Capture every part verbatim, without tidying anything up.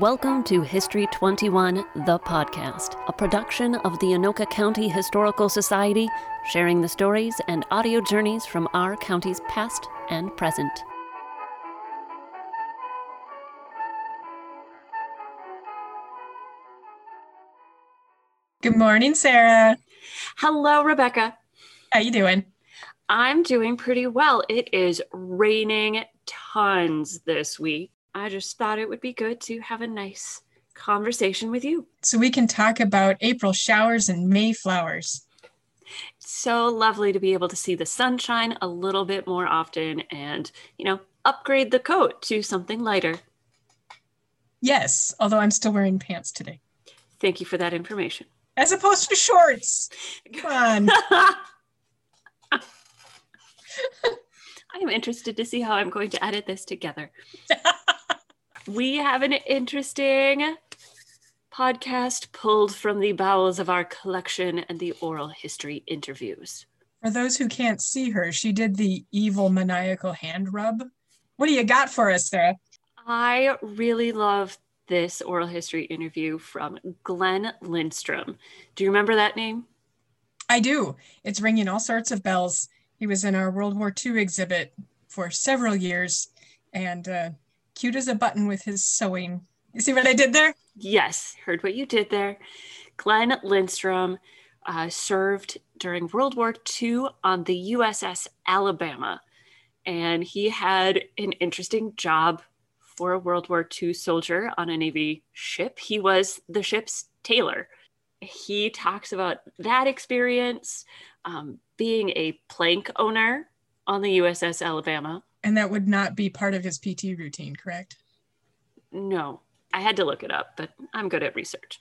Welcome to History twenty-one, the podcast, a production of the Anoka County Historical Society, sharing the stories and audio journeys from our county's past and present. Good morning, Sarah. Hello, Rebecca. How you doing? I'm doing pretty well. It is raining tons this week. I just thought it would be good to have a nice conversation with you. So we can talk about April showers and May flowers. It's so lovely to be able to see the sunshine a little bit more often and, you know, upgrade the coat to something lighter. Yes, although I'm still wearing pants today. Thank you for that information. As opposed to shorts. Come on. I am interested to see how I'm going to edit this together. We have an interesting podcast pulled from the bowels of our collection and the oral history interviews. For those who can't see her, she did the evil maniacal hand rub. What do you got for us, Sarah? I really love this oral history interview from Glenn Lindstrom. Do you remember that name? I do. It's ringing all sorts of bells. He was in our World War Two exhibit for several years and uh, cute as a button with his sewing. You see what I did there? Yes, heard what you did there. Glenn Lindstrom uh, served during World War Two on the U S S Alabama, and he had an interesting job for a World War Two soldier on a Navy ship. He was the ship's tailor. He talks about that experience, um, being a plank owner on the U S S Alabama. And that would not be part of his P T routine, correct? No, I had to look it up, but I'm good at research.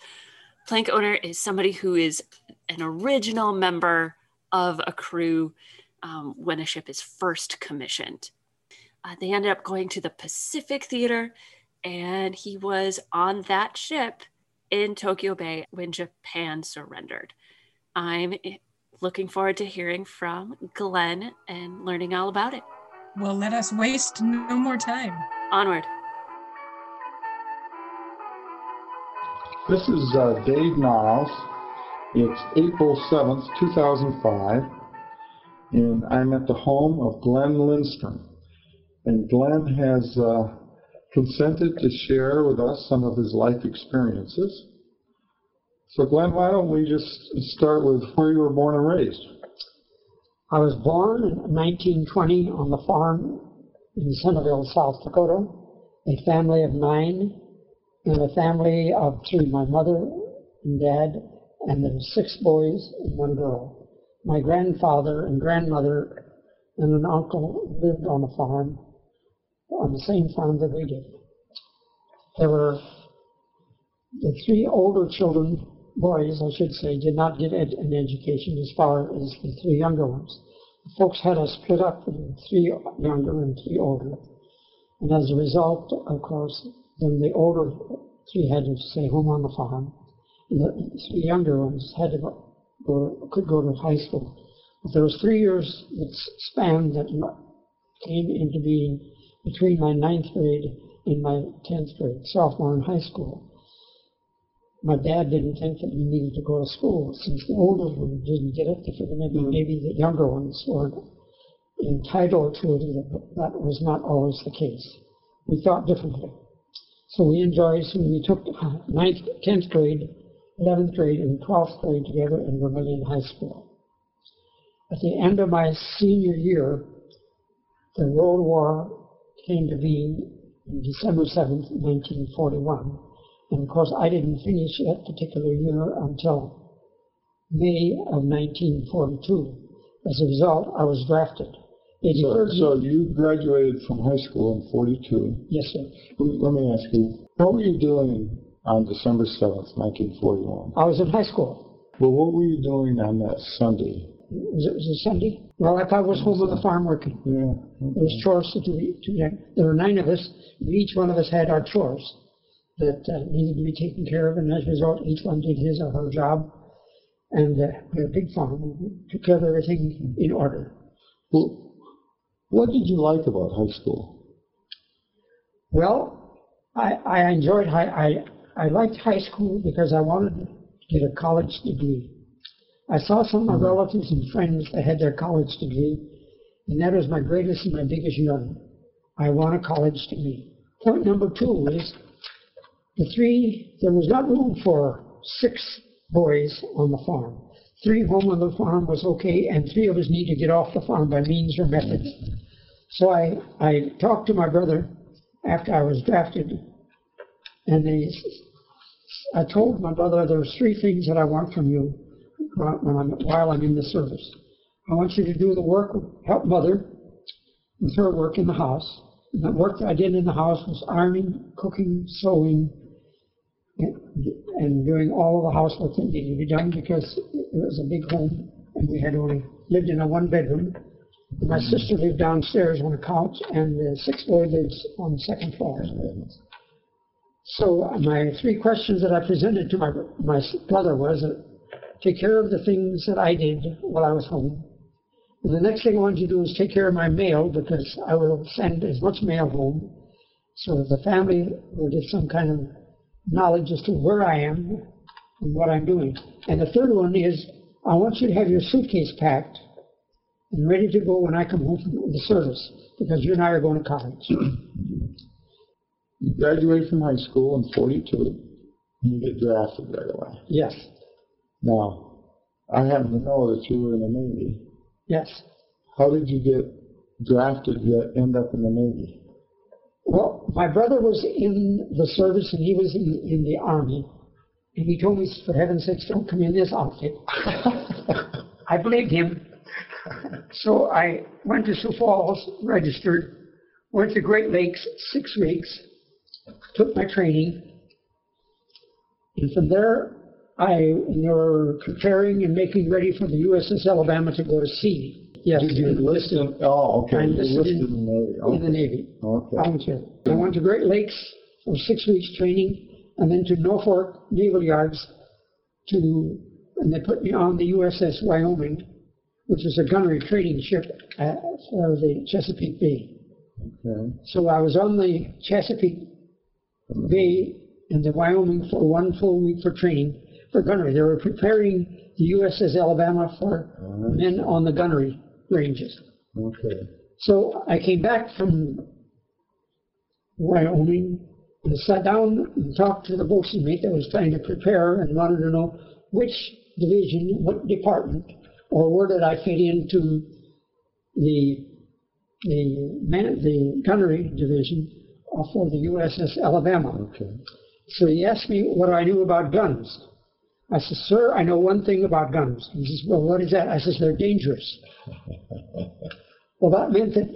Plank owner is somebody who is an original member of a crew um, when a ship is first commissioned. Uh, they ended up going to the Pacific Theater, and he was on that ship in Tokyo Bay when Japan surrendered. I'm looking forward to hearing from Glenn and learning all about it. Well, let us waste no more time. Onward. This is uh, Dave Niles. It's April seventh, two thousand five, and I'm at the home of Glenn Lindstrom. And Glenn has uh, consented to share with us some of his life experiences. So Glenn, why don't we just start with where you were born and raised? I was born in nineteen twenty on the farm in Centerville, South Dakota, a family of nine, and a family of three, my mother and dad, and then six boys and one girl. My grandfather and grandmother and an uncle lived on the farm, on the same farm that we did. There were the three older children, boys, I should say, did not get ed- an education as far as the three younger ones. The folks had us split up into three younger and three older. And as a result, of course, then the older three had to stay home on the farm. And the three younger ones had to go, could go to high school. But there was three years that span that came into being between my ninth grade and my tenth grade, sophomore in high school. My dad didn't think that we needed to go to school since the older ones didn't get it. Maybe, maybe the younger ones weren't entitled to it either, but that was not always the case. We thought differently. So we enjoyed, so we took ninth, tenth grade, eleventh grade, and twelfth grade together in Vermilion High School. At the end of my senior year, the World War came to being on December seventh, nineteen forty-one. And of course, I didn't finish that particular year until May of nineteen forty-two. As a result, I was drafted. They so, so you graduated from high school in forty-two. Yes, sir. Let me ask you, what were you doing on December seventh, nineteen forty-one? I was in high school. Well, what were you doing on that Sunday? Was it was a Sunday? Well, I thought I was home on the farm working. Yeah. Okay. There was chores to do. There were nine of us, and each one of us had our chores that uh, needed to be taken care of, and as a result, each one did his or her job, and uh, we had a big farm, we took care of everything in order. Well, what did you like about high school? Well, I, I enjoyed high, I, I liked high school because I wanted to get a college degree. I saw some of my relatives and friends that had their college degree, and that was my greatest and my biggest yearning. I want a college degree. Point number two is the three, there was not room for six boys on the farm. Three home on the farm was okay, and three of us need to get off the farm by means or methods. So I, I talked to my brother after I was drafted, and they, I told my brother, there's three things that I want from you when I'm, while I'm in the service. I want you to do the work, help mother with her work in the house. And the work that I did in the house was ironing, cooking, sewing, and, and doing all of the housework that needed to be done because it was a big home and we had only lived in a one bedroom. My sister lived downstairs on a couch, and the sixth boy lives on the second floor. So my three questions that I presented to my, my brother was, uh, take care of the things that I did while I was home. And the next thing I wanted to do is take care of my mail, because I will send as much mail home, so that the family will get some kind of knowledge as to where I am and what I'm doing. And the third one is, I want you to have your suitcase packed and ready to go when I come home from the service, because you and I are going to college. You graduated from high school in forty-two, and you get drafted right away. Yes. Now, I happen to know that you were in the Navy. Yes. How did you get drafted yet end up in the Navy? Well, my brother was in the service, and he was in, in the Army, and he told me, for heaven's sakes, don't come in this outfit. I believed him. So I went to Sioux Falls, registered, went to Great Lakes six weeks, took my training, and from there I and they were preparing and making ready for the U S S Alabama to go to sea. Yes. Did you enlist in, oh, okay. I enlisted in, in the Navy. Okay. In the Navy. Okay. Volunteer. I went to Great Lakes for six weeks training, and then to Norfolk Naval Yards, to, and they put me on the U S S Wyoming, which is a gunnery training ship uh, for the Chesapeake Bay. Okay. So I was on the Chesapeake Bay and the Wyoming for one full week for training for gunnery. They were preparing the U S S Alabama for right. men on the gunnery ranges. Okay. So I came back from Wyoming and sat down and talked to the boatswain mate that was trying to prepare and wanted to know which division, what department, or where did I fit into the the, man, the gunnery division for the U S S Alabama? Okay. So he asked me what I knew about guns. I said, sir, I know one thing about guns. He says, well, what is that? I says, they're dangerous. Well, that meant that,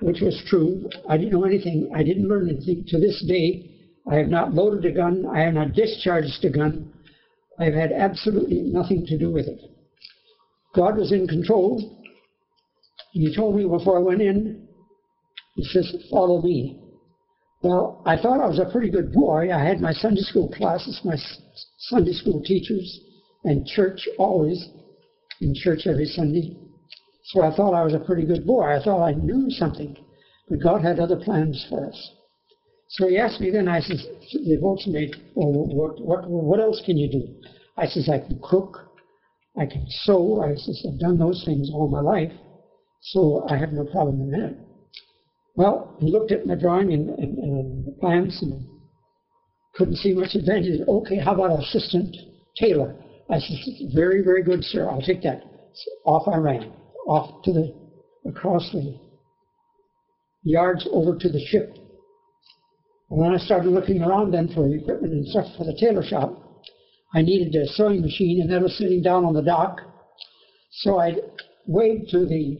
which was true, I didn't know anything. I didn't learn anything. To this day, I have not loaded a gun. I have not discharged a gun. I have had absolutely nothing to do with it. God was in control. He told me before I went in, he says, follow me. Well, I thought I was a pretty good boy. I had my Sunday school classes, my Sunday school teachers, and church always, in church every Sunday. So I thought I was a pretty good boy. I thought I knew something, but God had other plans for us. So he asked me then, I says, the boatswain mate, well, what, what, what else can you do? I says, I can cook. I can sew. I just have done those things all my life, so I have no problem in that. Well, he looked at my drawing and, and, and the plans and couldn't see much advantage. Okay, how about assistant tailor? I said, very, very good, sir. I'll take that. So off I ran, off to the across the yards over to the ship. And when I started looking around then for equipment and stuff for the tailor shop, I needed a sewing machine, and that was sitting down on the dock. So I waved to the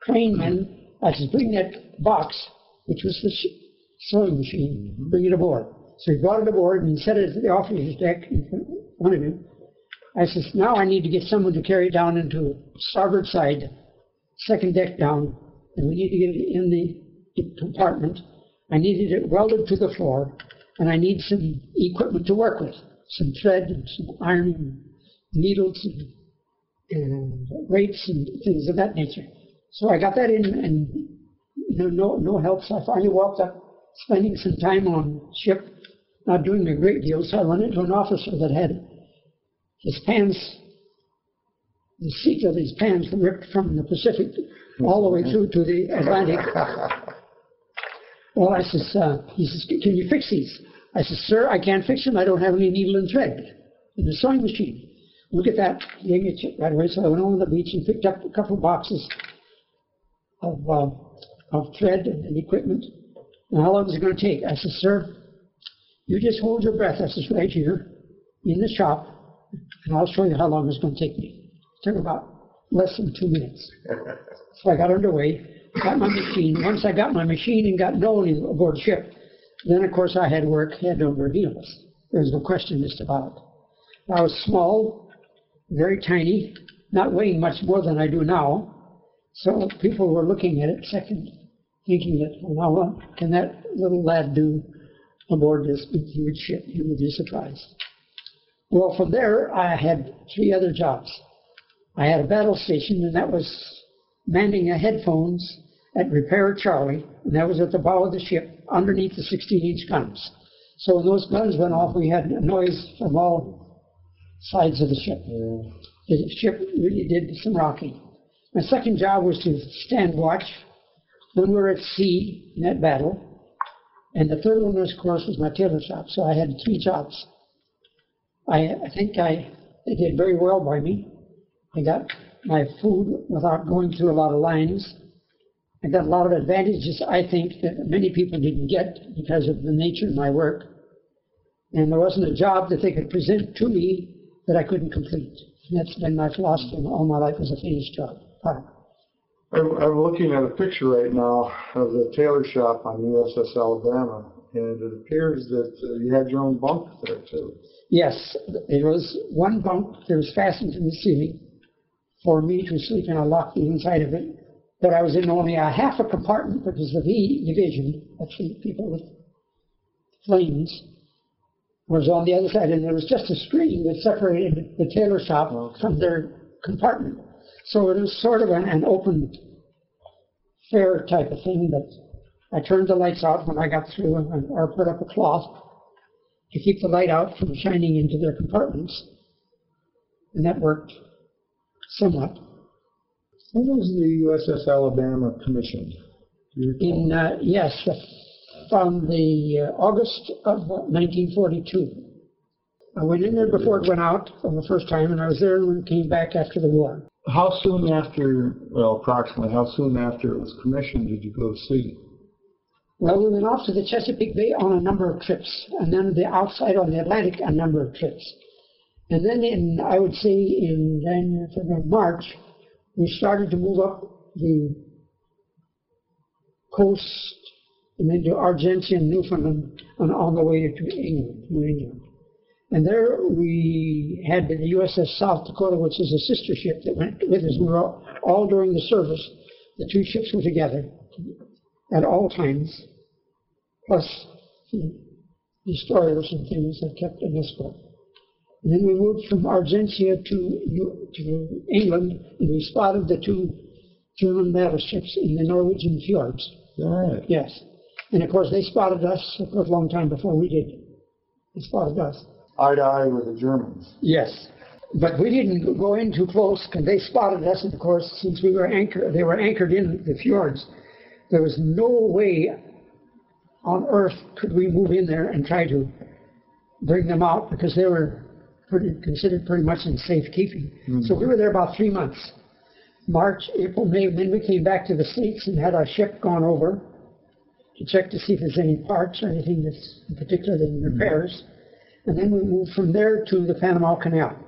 crane man. I said, bring that box, which was the sewing machine, bring it aboard. So he brought it aboard and set it at the officer's deck in front of him. I says, now I need to get someone to carry it down into starboard side, second deck down, and we need to get it in the compartment. I needed it welded to the floor, and I need some equipment to work with. Some thread and some iron needles and, and weights and things of that nature. So I got that in, and no no, no help. So I finally walked up spending some time on ship, not doing a great deal, so I run into an officer that had his pants, the seat of his pants ripped from the Pacific all the way through to the Atlantic. Well, I says, uh, he says, can you fix these? I says, sir, I can't fix them. I don't have any needle and thread in the sewing machine. Look at that. He gave me a check right away, so I went over to the beach and picked up a couple of boxes of, uh, of thread and equipment. And how long is it going to take? I says, sir, you just hold your breath. I says, right here in the shop, and I'll show you how long it's going to take me. It took about less than two minutes. So I got underway, got my machine. Once I got my machine and got known aboard ship, then, of course, I had work head over heels. There was no question just about it. I was small, very tiny, not weighing much more than I do now. So people were looking at it second, thinking that, well, now what can that little lad do aboard this big, huge ship? You would be surprised. Well, from there, I had three other jobs. I had a battle station, and that was manning a headphones at Repair Charlie, and that was at the bow of the ship, underneath the sixteen inch guns. So when those guns went off, we had noise from all sides of the ship. Yeah. The ship really did some rocking. My second job was to stand watch when we were at sea in that battle, and the third one, of course, was my tailor shop. So I had three jobs. I, I think I they did very well by me. I got my food without going through a lot of lines. I got a lot of advantages, I think, that many people didn't get because of the nature of my work. And there wasn't a job that they could present to me that I couldn't complete. And that's been my philosophy all my life, as a finished job. Right. I'm, I'm looking at a picture right now of the tailor shop on U S S Alabama, and it appears that uh, you had your own bunk there, too. Yes, it was one bunk that was fastened to the ceiling for me to sleep in. I locked the inside of it. But I was in only a half a compartment because the V division, that's the people with flames, was on the other side, and there was just a screen that separated the tailor shop okay. from their compartment. So it was sort of an, an open, fair type of thing, but I turned the lights out when I got through, and, or put up a cloth to keep the light out from shining into their compartments, and that worked somewhat. When was the U S S Alabama commissioned? In, uh, yes, from the uh, August of nineteen forty-two. I went in there before it went out for the first time, and I was there when it came back after the war. How soon after, well, approximately, how soon after it was commissioned did you go to sea? Well, we went off to the Chesapeake Bay on a number of trips, and then the outside on the Atlantic a number of trips. And then in, I would say in January, February, March, we started to move up the coast and then to Argentina, Newfoundland, and on the way to England, New England. And there we had the U S S South Dakota, which is a sister ship that went with us. We were all, all during the service. The two ships were together at all times, plus the destroyers and things that kept in this boat. And then we moved from Argentina to, to England, and we spotted the two German battleships in the Norwegian fjords. Right. Yes. And of course, they spotted us a long time before we did. They spotted us. Eye to eye with the Germans. Yes. But we didn't go in too close, because they spotted us, and of course, since we were anchored, they were anchored in the fjords, there was no way on earth could we move in there and try to bring them out, because they were Pretty, considered pretty much in safekeeping. Mm-hmm. So we were there about three months, March, April, May, and then we came back to the States and had our ship gone over to check to see if there's any parts or anything that's in particular in repairs. Mm-hmm. And then we moved from there to the Panama Canal.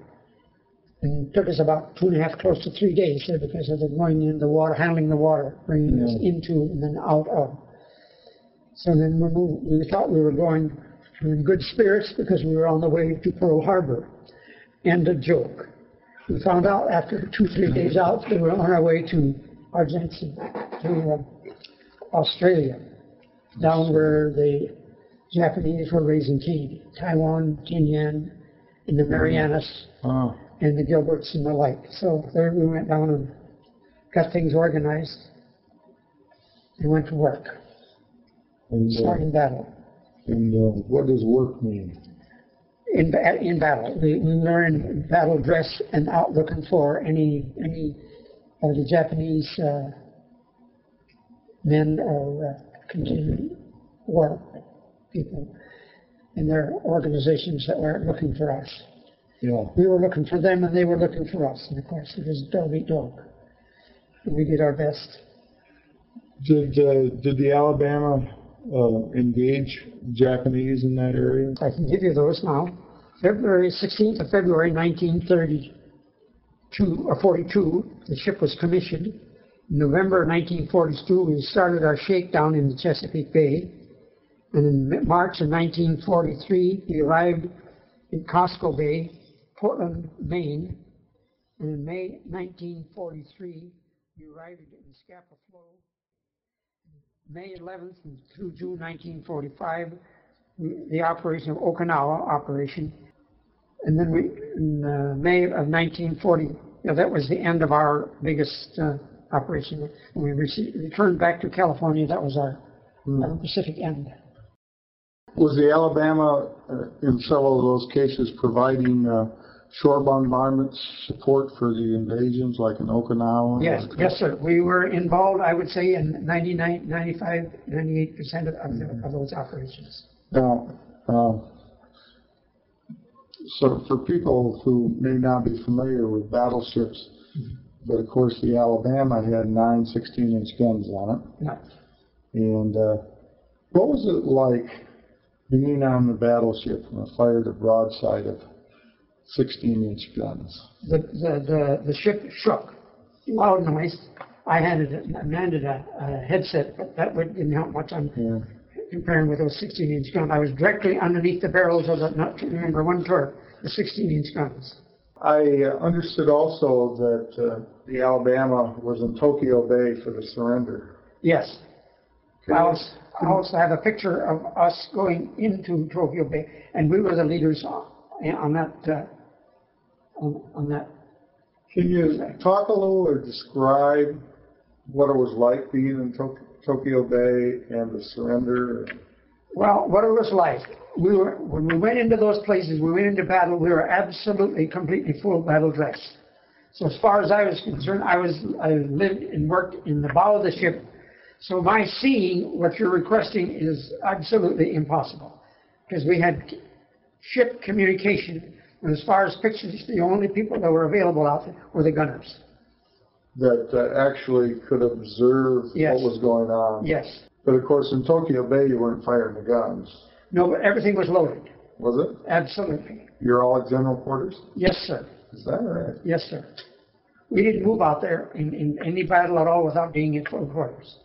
And it took us about two and a half, close to three days there because of the going in the water, handling the water, bringing mm-hmm. us into and then out of. So then we moved, we thought we were going in good spirits because we were on the way to Pearl Harbor. End of joke. We found out after two, three days out, we were on our way to Argentina, to uh, Australia, down where the Japanese were raising tea, Taiwan, Tinian, and the Marianas, wow. and the Gilberts and the like. So there we went down and got things organized and went to work. And, uh, Start in battle. And uh, what does work mean? In ba in battle, we learn battle dress and out looking for any any of the Japanese uh, men or uh, contingent war people in their organizations that were looking for us. Yeah. We were looking for them, and they were looking for us. And of course, it was dog eat dog. We did our best. Did uh, did the Alabama uh, engage Japanese in that area? I can give you those now. February sixteenth of February, nineteen thirty-two or forty-two, the ship was commissioned. In November nineteen forty-two, we started our shakedown in the Chesapeake Bay, and in March of nineteen forty-three, we arrived in Costco Bay, Portland, Maine, and in May nineteen forty-three. We arrived in Scapa Flow. May eleventh through June nineteen forty-five, the operation of Okinawa operation. And then we, in uh, May of nineteen forty, you know, that was the end of our biggest uh, operation. We received, returned back to California. That was our mm. uh, Pacific end. Was the Alabama, uh, in several of those cases, providing uh, shore bombardment support for the invasions, like in Okinawa? Yes, yes, sir. We were involved, I would say, in ninety-nine, ninety-five, ninety-eight percent of, mm-hmm. of those operations. Now, uh, so for people who may not be familiar with battleships, mm-hmm. but of course the Alabama had nine sixteen-inch guns on it. Yeah. And uh, what was it like being on the battleship when it fired a broadside of sixteen-inch guns? The, the, the, the ship shook. Loud noise. I had a, landed a, a headset, but that would, didn't help much. I'm yeah. comparing with those sixteen-inch guns. I was directly underneath the barrels of the, not to remember one turret, the sixteen-inch guns. I uh, understood also that uh, the Alabama was in Tokyo Bay for the surrender. Yes. I also, I also have a picture of us going into Tokyo Bay, and we were the leaders on that, uh, on, on that. Can you talk a little or describe what it was like being in Tok Tokyo Bay and the surrender? Well, what it was like, we were, when we went into those places, we went into battle, we were absolutely, completely full battle dress. So as far as I was concerned, I was, I lived and worked in the bow of the ship. So my seeing what you're requesting is absolutely impossible, because we had ship communication, and as far as pictures, the only people that were available out there were the gunners. That uh, actually could observe yes. what was going on. Yes. But of course, in Tokyo Bay, you weren't firing the guns. No, but everything was loaded. Was it? Absolutely. You're all at general quarters? Yes, sir. Is that right? Yes, sir. We didn't move out there in, in any battle at all without being at full quarters.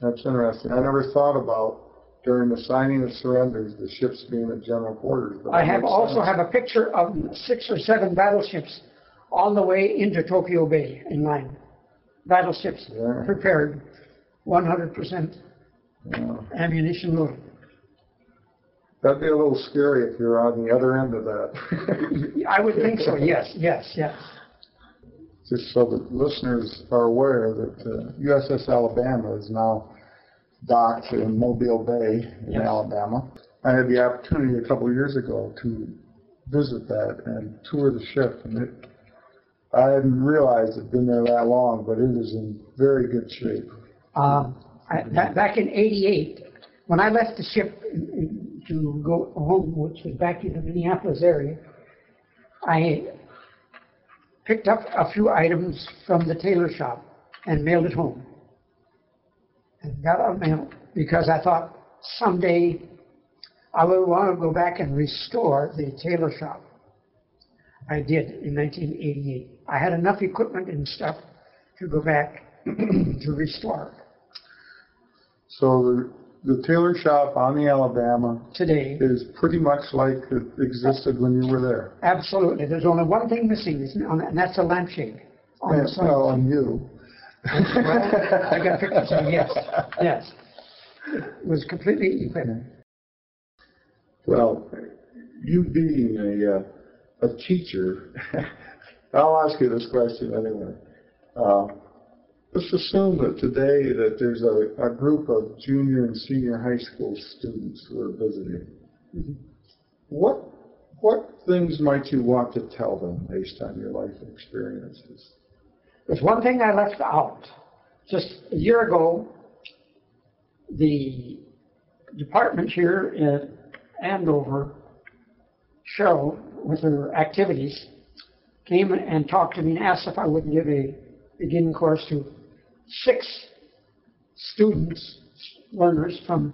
That's interesting. I never thought about during the signing of surrenders, the ships being at general quarters. I have also have a picture of six or seven battleships on the way into Tokyo Bay in line. Battleships yeah. prepared, one hundred percent yeah. ammunition loaded. That'd be a little scary if you're on the other end of that. I would think so, yes, yes, yes. Just so that listeners are aware that uh, U S S Alabama is now docked in Mobile Bay in yes. Alabama. I had the opportunity a couple of years ago to visit that and tour the ship, and it, I hadn't realized it'd been there that long, but it is in very good shape. Uh, I, that, back in eighty-eight, when I left the ship to go home, which was back in the Minneapolis area, I picked up a few items from the tailor shop and mailed it home. And got out mail because I thought someday I would want to go back and restore the tailor shop. I did in nineteen eighty-eight. I had enough equipment and stuff to go back to restore. So the, the tailor shop on the Alabama today is pretty much like it existed when you were there. Absolutely. There's only one thing missing, and that's a lampshade. On yeah, the side. Well, on you. Well, I got pictures of yes, yes. It was completely equivalent. Well, you being a, uh, a teacher, I'll ask you this question anyway. Uh, Let's assume that today that there's a, a group of junior and senior high school students who are visiting. Mm-hmm. What what things might you want to tell them based on your life experiences? There's one thing I left out. Just a year ago, the department here in Andover, Cheryl, with her activities, came and talked to me and asked if I wouldn't give a beginning course to six students, learners from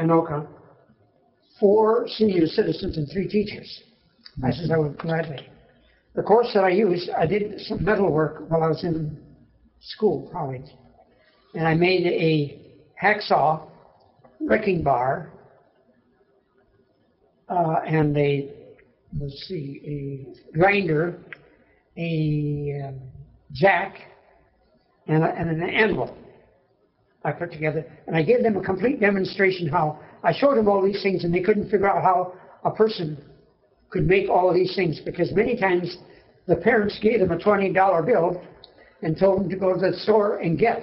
Anoka, four senior citizens and three teachers. I said I would gladly. The course that I used, I did some metal work while I was in school, college, and I made a hacksaw wrecking bar uh, and a, let's see, a grinder, a um, jack, and, a, and an anvil I put together. And I gave them a complete demonstration how, I showed them all these things and they couldn't figure out how a person could make all of these things, because many times the parents gave them a twenty dollar bill and told them to go to the store and get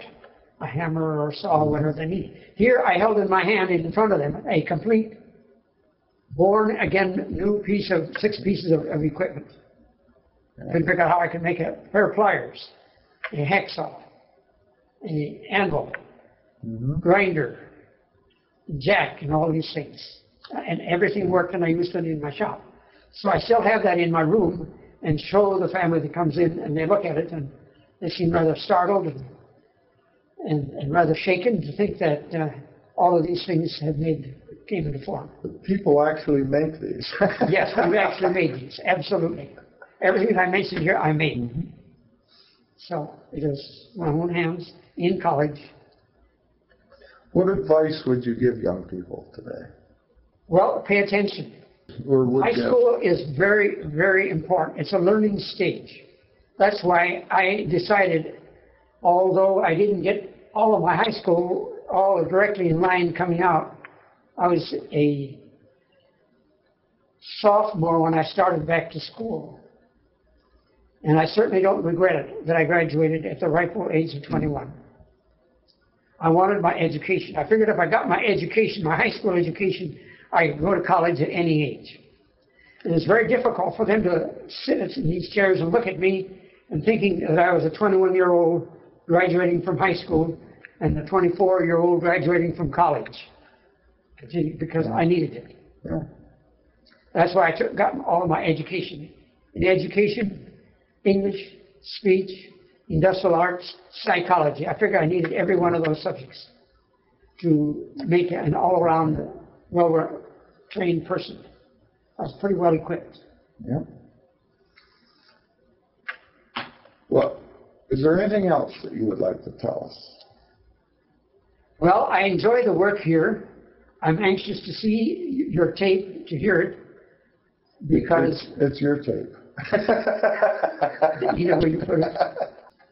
a hammer or saw, whatever they need. Here I held in my hand in front of them a complete born again new piece of, six pieces of, of equipment. I couldn't figure out how I could make a pair of pliers, a hacksaw, an anvil, mm-hmm. grinder, jack, and all these things. And everything worked, and I used it in my shop. So I still have that in my room and show the family that comes in, and they look at it, and they seem rather startled and, and, and rather shaken to think that uh, all of these things have made, came into form. But people actually make these. Yes, we actually made these, absolutely. Everything I mentioned here, I made. Mm-hmm. So it is my own hands in college. What advice would you give young people today? Well, pay attention. Or would High you? school is very, very important. It's a learning stage. That's why I decided, although I didn't get all of my high school all directly in line coming out, I was a sophomore when I started back to school. And I certainly don't regret it that I graduated at the ripe old age of twenty-one. I wanted my education. I figured if I got my education, my high school education, I could go to college at any age. And it's very difficult for them to sit in these chairs and look at me and thinking that I was a twenty-one-year-old graduating from high school and a twenty-four-year-old graduating from college, because I needed it. Yeah. That's why I took, got all of my education. In education, English, speech, industrial arts, psychology. I figured I needed every one of those subjects to make an all-around, well-trained person. I was pretty well equipped. Yeah. Well, is there anything else that you would like to tell us? Well, I enjoy the work here. I'm anxious to see your tape, to hear it, because... It's, it's your tape. You know where you put it.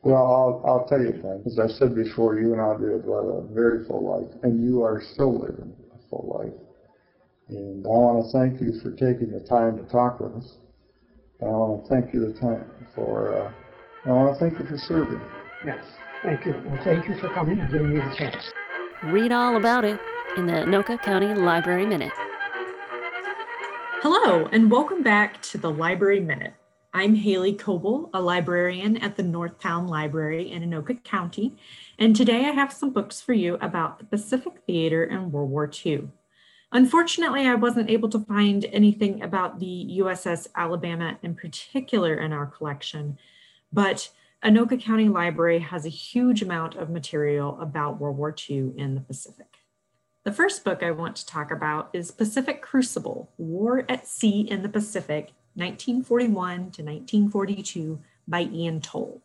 Well, I'll, I'll tell you, Frank, as I said before, you and I did a very full life, and you are still living a full life. And I want to thank you for taking the time to talk with us. I want to thank you the time for, uh, I want to thank you for serving. Yes, thank you. Well, thank you for coming and giving me the chance. Read all about it in the Anoka County Library Minute. Hello, and welcome back to the Library Minute. I'm Haley Coble, a librarian at the Northtown Library in Anoka County, and today I have some books for you about the Pacific Theater in World War Two. Unfortunately, I wasn't able to find anything about the U S S Alabama in particular in our collection, but Anoka County Library has a huge amount of material about World War Two in the Pacific. The first book I want to talk about is Pacific Crucible, War at Sea in the Pacific, nineteen forty-one to nineteen forty-two by Ian Toll.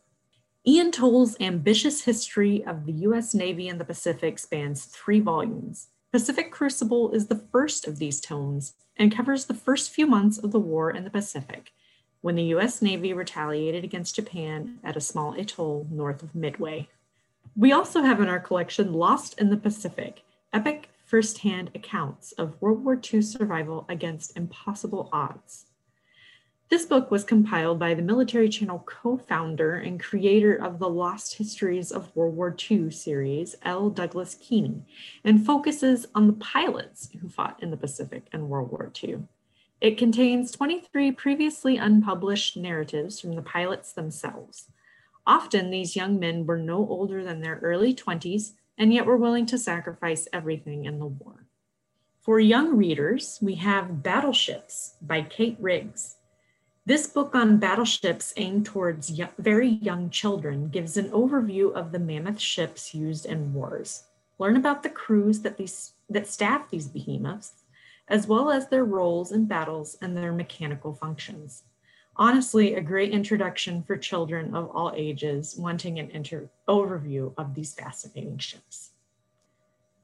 Ian Toll's ambitious history of the U S Navy in the Pacific spans three volumes. Pacific Crucible is the first of these tomes and covers the first few months of the war in the Pacific, when the U S Navy retaliated against Japan at a small atoll north of Midway. We also have in our collection Lost in the Pacific, epic firsthand accounts of World War Two survival against impossible odds. This book was compiled by the Military Channel co-founder and creator of the Lost Histories of World War Two series, L. Douglas Keene, and focuses on the pilots who fought in the Pacific and World War Two. It contains twenty-three previously unpublished narratives from the pilots themselves. Often these young men were no older than their early twenties and yet were willing to sacrifice everything in the war. For young readers, we have Battleships by Kate Riggs. This book on battleships aimed towards young, very young children gives an overview of the mammoth ships used in wars. Learn about the crews that, these, that staff these behemoths, as well as their roles in battles and their mechanical functions. Honestly, a great introduction for children of all ages wanting an inter- overview of these fascinating ships.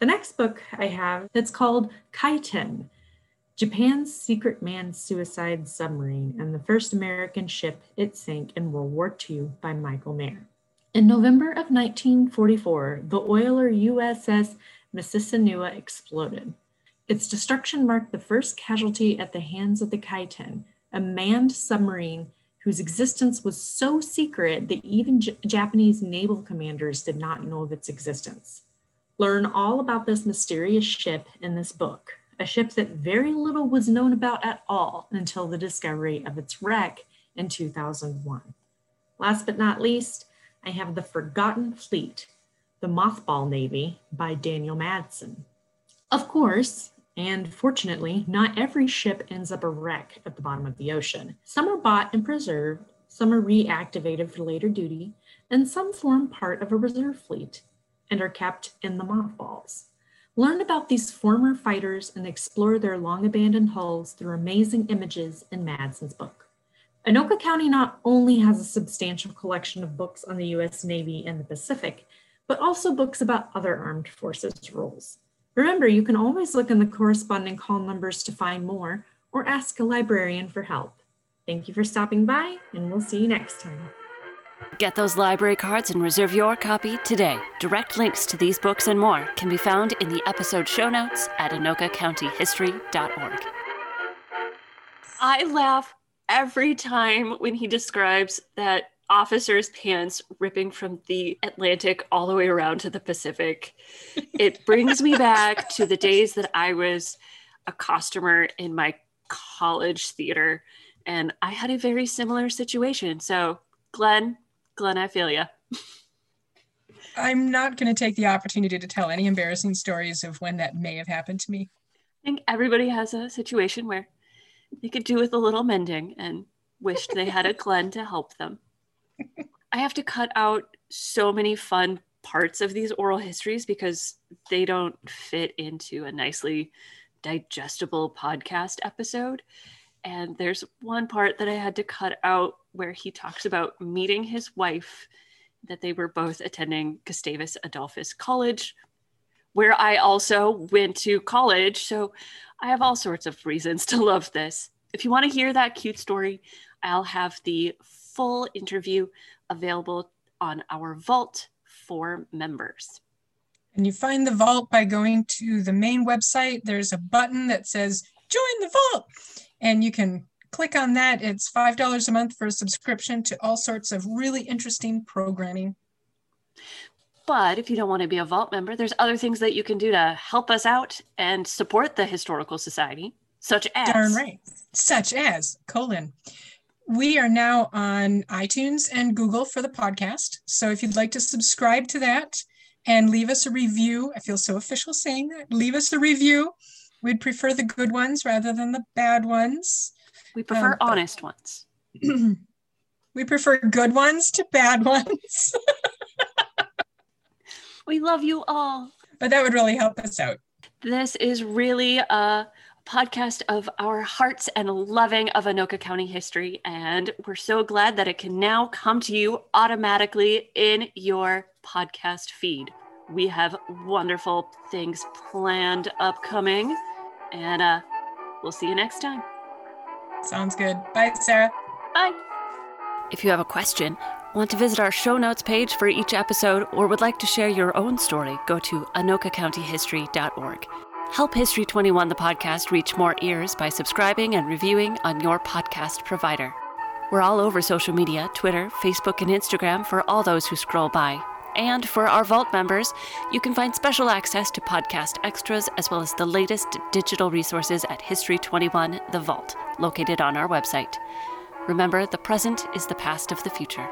The next book I have, it's called Kaiten, Japan's Secret Man's Suicide Submarine and the First American Ship It Sank in World War Two by Michael Mayer. In November of nineteen forty-four, the oiler U S S Mississinua exploded. Its destruction marked the first casualty at the hands of the Kaiten, a manned submarine whose existence was so secret that even J- Japanese naval commanders did not know of its existence. Learn all about this mysterious ship in this book, a ship that very little was known about at all until the discovery of its wreck in two thousand one. Last but not least, I have The Forgotten Fleet, The Mothball Navy by Daniel Madsen. Of course, and fortunately, not every ship ends up a wreck at the bottom of the ocean. Some are bought and preserved, some are reactivated for later duty, and some form part of a reserve fleet and are kept in the mothballs. Learn about these former fighters and explore their long-abandoned hulls through amazing images in Madsen's book. Anoka County not only has a substantial collection of books on the U S Navy and the Pacific, but also books about other armed forces roles. Remember, you can always look in the corresponding call numbers to find more or ask a librarian for help. Thank you for stopping by, and we'll see you next time. Get those library cards and reserve your copy today. Direct links to these books and more can be found in the episode show notes at anoka county history dot org. I laugh every time when he describes that officer's pants ripping from the Atlantic all the way around to the Pacific. It brings me back to the days that I was a costumer in my college theater, and I had a very similar situation. So Glenn, Glenn, I feel ya. I'm not going to take the opportunity to tell any embarrassing stories of when that may have happened to me. I think everybody has a situation where they could do with a little mending and wished they had a Glenn to help them. I have to cut out so many fun parts of these oral histories because they don't fit into a nicely digestible podcast episode. And there's one part that I had to cut out where he talks about meeting his wife, that they were both attending Gustavus Adolphus College, where I also went to college. So I have all sorts of reasons to love this. If you want to hear that cute story, I'll have the full interview available on our Vault for members. And you find the Vault by going to the main website. There's a button that says, join the Vault. And you can click on that. It's five dollars a month for a subscription to all sorts of really interesting programming. But if you don't want to be a Vault member, there's other things that you can do to help us out and support the Historical Society, such as... Darn right. Such as, colon... We are now on iTunes and Google for the podcast. So if you'd like to subscribe to that and leave us a review, I feel so official saying that, leave us a review. We'd prefer the good ones rather than the bad ones. We prefer um, honest ones. We prefer good ones to bad ones. We love you all. But that would really help us out. This is really a podcast of our hearts and loving of Anoka County history, and we're so glad that it can now come to you automatically in your podcast feed. We have wonderful things planned upcoming, and uh, we'll see you next time. Sounds good. Bye, Sarah. Bye. If you have a question, want to visit our show notes page for each episode, or would like to share your own story, go to anoka county history dot org. Help History twenty-one, the podcast, reach more ears by subscribing and reviewing on your podcast provider. We're all over social media, Twitter, Facebook, and Instagram for all those who scroll by. And for our Vault members, you can find special access to podcast extras as well as the latest digital resources at History twenty-one, The Vault, located on our website. Remember, the present is the past of the future.